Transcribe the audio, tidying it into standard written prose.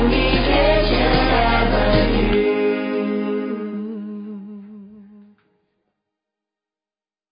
me.